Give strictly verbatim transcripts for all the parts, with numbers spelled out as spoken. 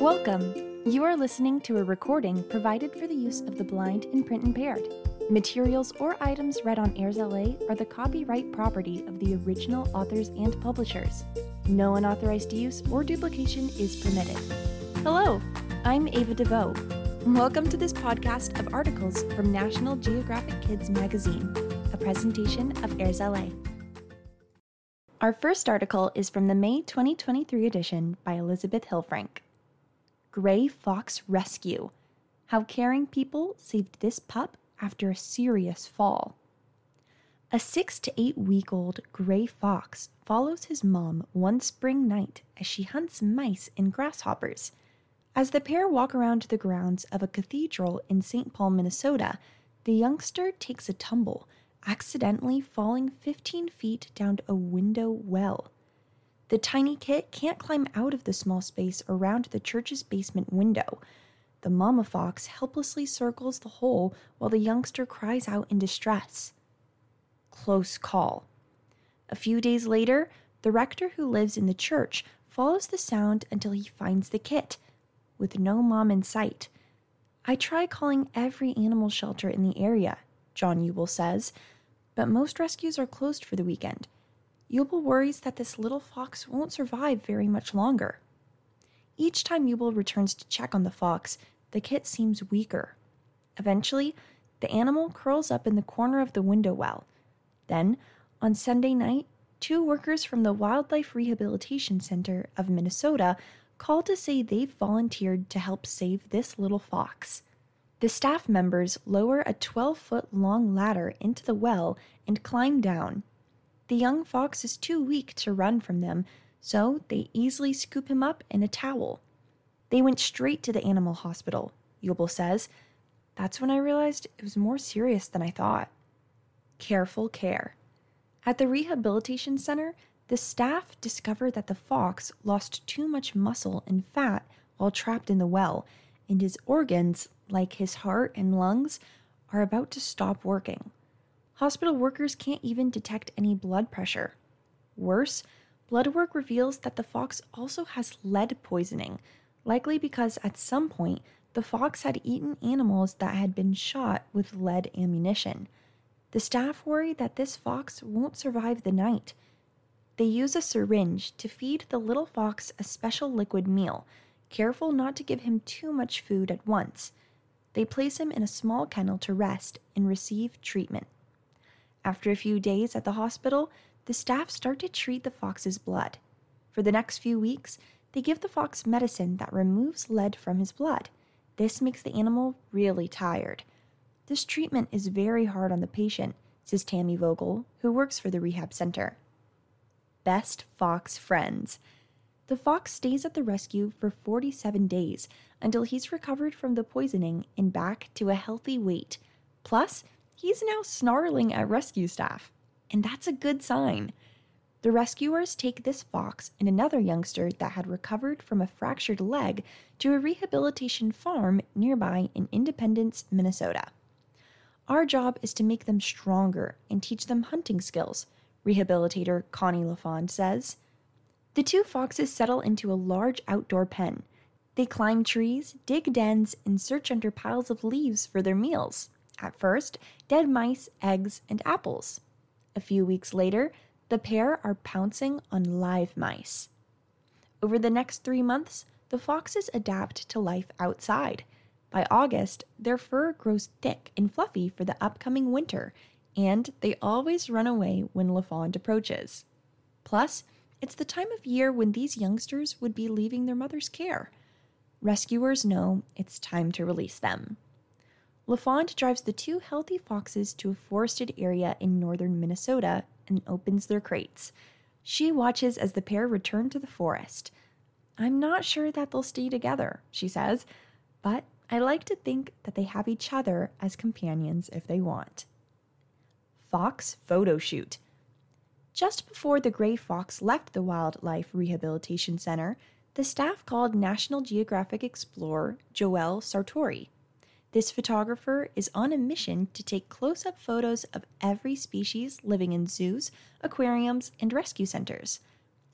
Welcome! You are listening to a recording provided for the use of the blind and print impaired. Materials or items read on AIRSLA are the copyright property of the original authors and publishers. No unauthorized use or duplication is permitted. Hello, I'm Ava DeVoe. Welcome to this podcast of articles from National Geographic Kids Magazine, a presentation of AIRSLA. Our first article is from the May twenty twenty-three edition by Elizabeth Hilfrank. Gray Fox Rescue: How Caring People Saved This Pup After a Serious Fall. A six to eight week old gray fox follows his mom one spring night as she hunts mice and grasshoppers. As the pair walk around the grounds of a cathedral in Saint Paul, Minnesota, the youngster takes a tumble, accidentally falling fifteen feet down to a window well. The tiny kit can't climb out of the small space around the church's basement window. The mama fox helplessly circles the hole while the youngster cries out in distress. Close call. A few days later, the rector who lives in the church follows the sound until he finds the kit, with no mom in sight. I try calling every animal shelter in the area, John Eubel says, but most rescues are closed for the weekend. Eubel worries that this little fox won't survive very much longer. Each time Eubel returns to check on the fox, the kit seems weaker. Eventually, the animal curls up in the corner of the window well. Then, on Sunday night, two workers from the Wildlife Rehabilitation Center of Minnesota call to say they've volunteered to help save this little fox. The staff members lower a twelve-foot long ladder into the well and climb down. The young fox is too weak to run from them, so they easily scoop him up in a towel. They went straight to the animal hospital, Eubel says. That's when I realized it was more serious than I thought. Careful care. At the rehabilitation center, the staff discover that the fox lost too much muscle and fat while trapped in the well, and his organs, like his heart and lungs, are about to stop working. Hospital workers can't even detect any blood pressure. Worse, blood work reveals that the fox also has lead poisoning, likely because at some point the fox had eaten animals that had been shot with lead ammunition. The staff worry that this fox won't survive the night. They use a syringe to feed the little fox a special liquid meal, careful not to give him too much food at once. They place him in a small kennel to rest and receive treatment. After a few days at the hospital, the staff start to treat the fox's blood. For the next few weeks, they give the fox medicine that removes lead from his blood. This makes the animal really tired. This treatment is very hard on the patient, says Tammy Vogel, who works for the rehab center. Best fox friends. The fox stays at the rescue for forty-seven days until he's recovered from the poisoning and back to a healthy weight. Plus, he's now snarling at rescue staff, and that's a good sign. The rescuers take this fox and another youngster that had recovered from a fractured leg to a rehabilitation farm nearby in Independence, Minnesota. Our job is to make them stronger and teach them hunting skills, rehabilitator Connie LaFond says. The two foxes settle into a large outdoor pen. They climb trees, dig dens, and search under piles of leaves for their meals. At first, dead mice, eggs, and apples. A few weeks later, the pair are pouncing on live mice. Over the next three months, the foxes adapt to life outside. By August, their fur grows thick and fluffy for the upcoming winter, and they always run away when LaFond approaches. Plus, it's the time of year when these youngsters would be leaving their mother's care. Rescuers know it's time to release them. LaFond drives the two healthy foxes to a forested area in northern Minnesota and opens their crates. She watches as the pair return to the forest. I'm not sure that they'll stay together, she says, but I like to think that they have each other as companions if they want. Fox Photo Shoot. Just before the gray fox left the Wildlife Rehabilitation Center, the staff called National Geographic explorer Joel Sartore. This photographer is on a mission to take close-up photos of every species living in zoos, aquariums, and rescue centers.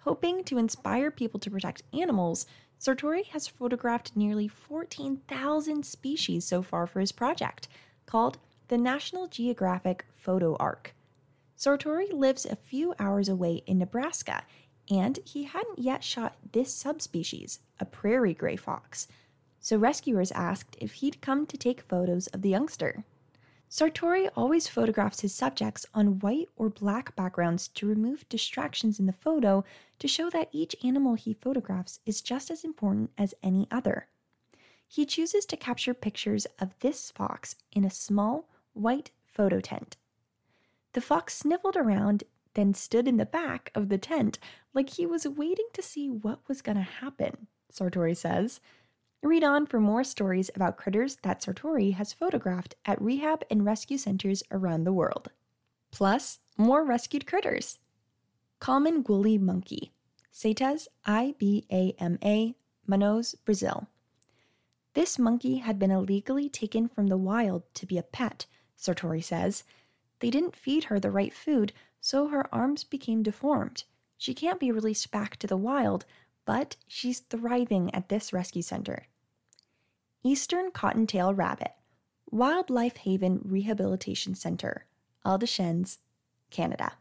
Hoping to inspire people to protect animals, Sartore has photographed nearly fourteen thousand species so far for his project, called the National Geographic Photo Ark. Sartore lives a few hours away in Nebraska, and he hadn't yet shot this subspecies, a prairie gray fox, so rescuers asked if he'd come to take photos of the youngster. Sartore always photographs his subjects on white or black backgrounds to remove distractions in the photo to show that each animal he photographs is just as important as any other. He chooses to capture pictures of this fox in a small, white photo tent. The fox sniffled around, then stood in the back of the tent like he was waiting to see what was going to happen, Sartore says. Read on for more stories about critters that Sartore has photographed at rehab and rescue centers around the world. Plus, more rescued critters. Common woolly monkey, Cetes I B A M A, Manaus, Brazil. This monkey had been illegally taken from the wild to be a pet, Sartore says. They didn't feed her the right food, so her arms became deformed. She can't be released back to the wild, but she's thriving at this rescue center. Eastern Cottontail Rabbit, Wildlife Haven Rehabilitation Center, Aldershens, Canada.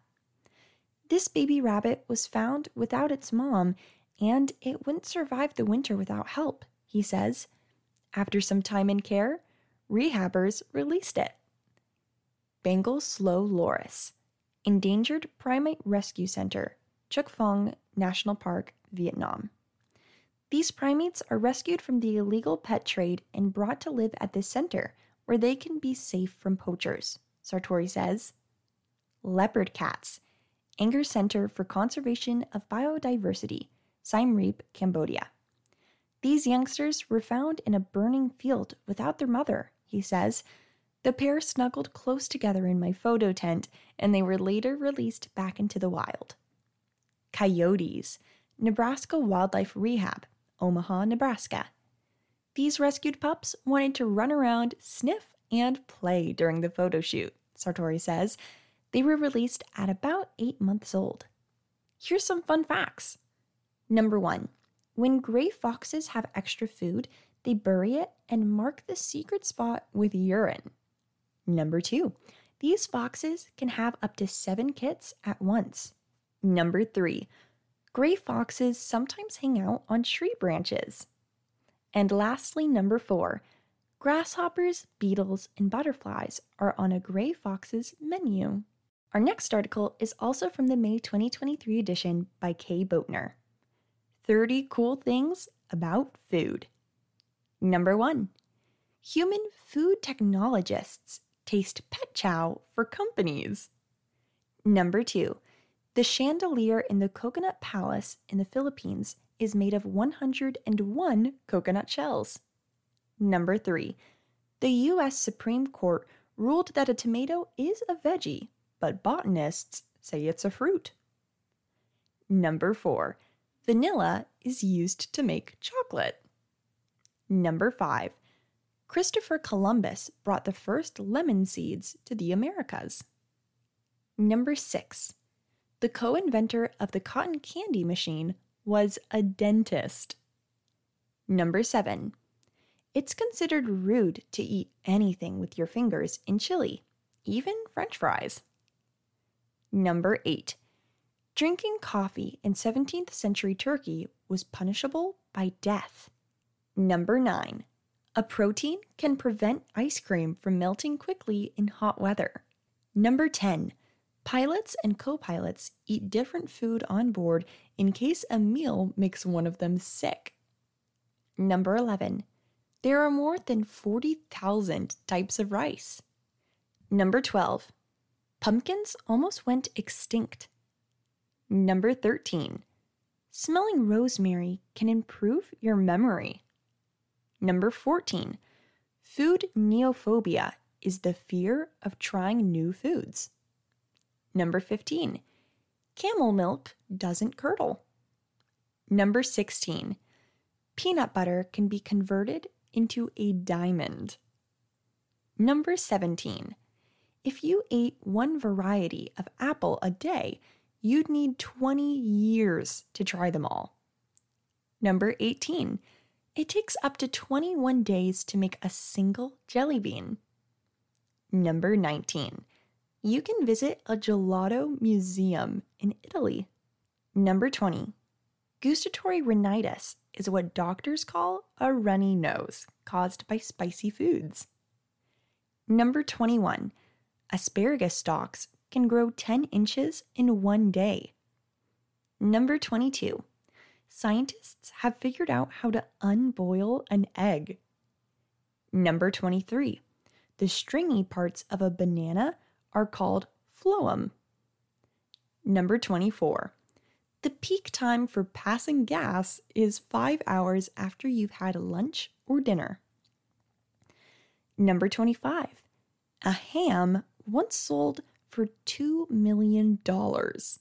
This baby rabbit was found without its mom, and it wouldn't survive the winter without help, he says. After some time in care, rehabbers released it. Bengal Sloe Loris, Endangered Primate Rescue Center, Chukfong National Park, Vietnam. These primates are rescued from the illegal pet trade and brought to live at this center, where they can be safe from poachers, Sartore says. Leopard cats, Angkor Center for Conservation of Biodiversity, Siem Reap, Cambodia. These youngsters were found in a burning field without their mother, he says. The pair snuggled close together in my photo tent, and they were later released back into the wild. Coyotes, Nebraska Wildlife Rehab, Omaha, Nebraska. These rescued pups wanted to run around, sniff, and play during the photo shoot, Sartore says. They were released at about eight months old. Here's some fun facts. Number one, when gray foxes have extra food, they bury it and mark the secret spot with urine. Number two, these foxes can have up to seven kits at once. Number three, gray foxes sometimes hang out on tree branches. And lastly, number four, grasshoppers, beetles, and butterflies are on a gray fox's menu. Our next article is also from the May twenty twenty-three edition by Kay Boatner. thirty cool things about food. Number one, human food technologists taste pet chow for companies. Number two, the chandelier in the Coconut Palace in the Philippines is made of one hundred one coconut shells. Number three, the U S Supreme Court ruled that a tomato is a veggie, but botanists say it's a fruit. Number four, vanilla is used to make chocolate. Number five, Christopher Columbus brought the first lemon seeds to the Americas. Number six, the co-inventor of the cotton candy machine was a dentist. Number seven, it's considered rude to eat anything with your fingers in Chile, even French fries. Number eight, drinking coffee in seventeenth century Turkey was punishable by death. Number nine, a protein can prevent ice cream from melting quickly in hot weather. Number ten, pilots and co-pilots eat different food on board in case a meal makes one of them sick. Number eleven, there are more than forty thousand types of rice. Number twelve, pumpkins almost went extinct. Number thirteen, smelling rosemary can improve your memory. Number fourteen, food neophobia is the fear of trying new foods. Number fifteen, camel milk doesn't curdle. Number sixteen, peanut butter can be converted into a diamond. Number seventeen, if you ate one variety of apple a day, you'd need twenty years to try them all. Number eighteen. It takes up to twenty-one days to make a single jelly bean. Number nineteen. You can visit a gelato museum in Italy. Number twenty. Gustatory rhinitis is what doctors call a runny nose caused by spicy foods. Number twenty-one. Asparagus stalks can grow ten inches in one day. Number twenty-two. Scientists have figured out how to unboil an egg. Number twenty-three. The stringy parts of a banana are called phloem. Number twenty-four. The peak time for passing gas is five hours after you've had lunch or dinner. Number twenty-five. A ham once sold for two million dollars.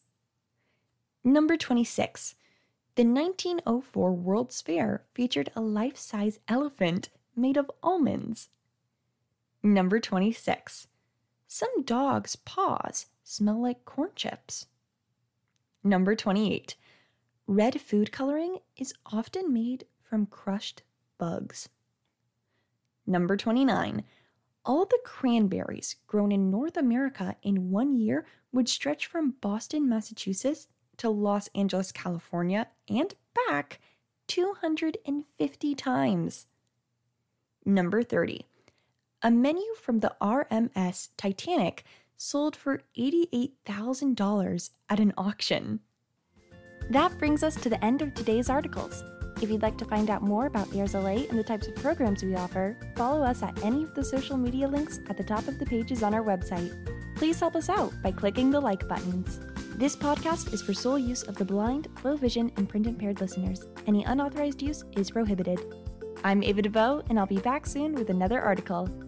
Number twenty-six. The nineteen oh four World's Fair featured a life-size elephant made of almonds. Number twenty-six. Some dogs' paws smell like corn chips. Number twenty-eight. Red food coloring is often made from crushed bugs. Number twenty-nine. All the cranberries grown in North America in one year would stretch from Boston, Massachusetts to Los Angeles, California, and back two hundred fifty times. Number thirty. A menu from the R M S Titanic sold for eighty-eight thousand dollars at an auction. That brings us to the end of today's articles. If you'd like to find out more about AIRSLA and the types of programs we offer, follow us at any of the social media links at the top of the pages on our website. Please help us out by clicking the like buttons. This podcast is for sole use of the blind, low vision, and print-impaired listeners. Any unauthorized use is prohibited. I'm Ava DeVoe, and I'll be back soon with another article.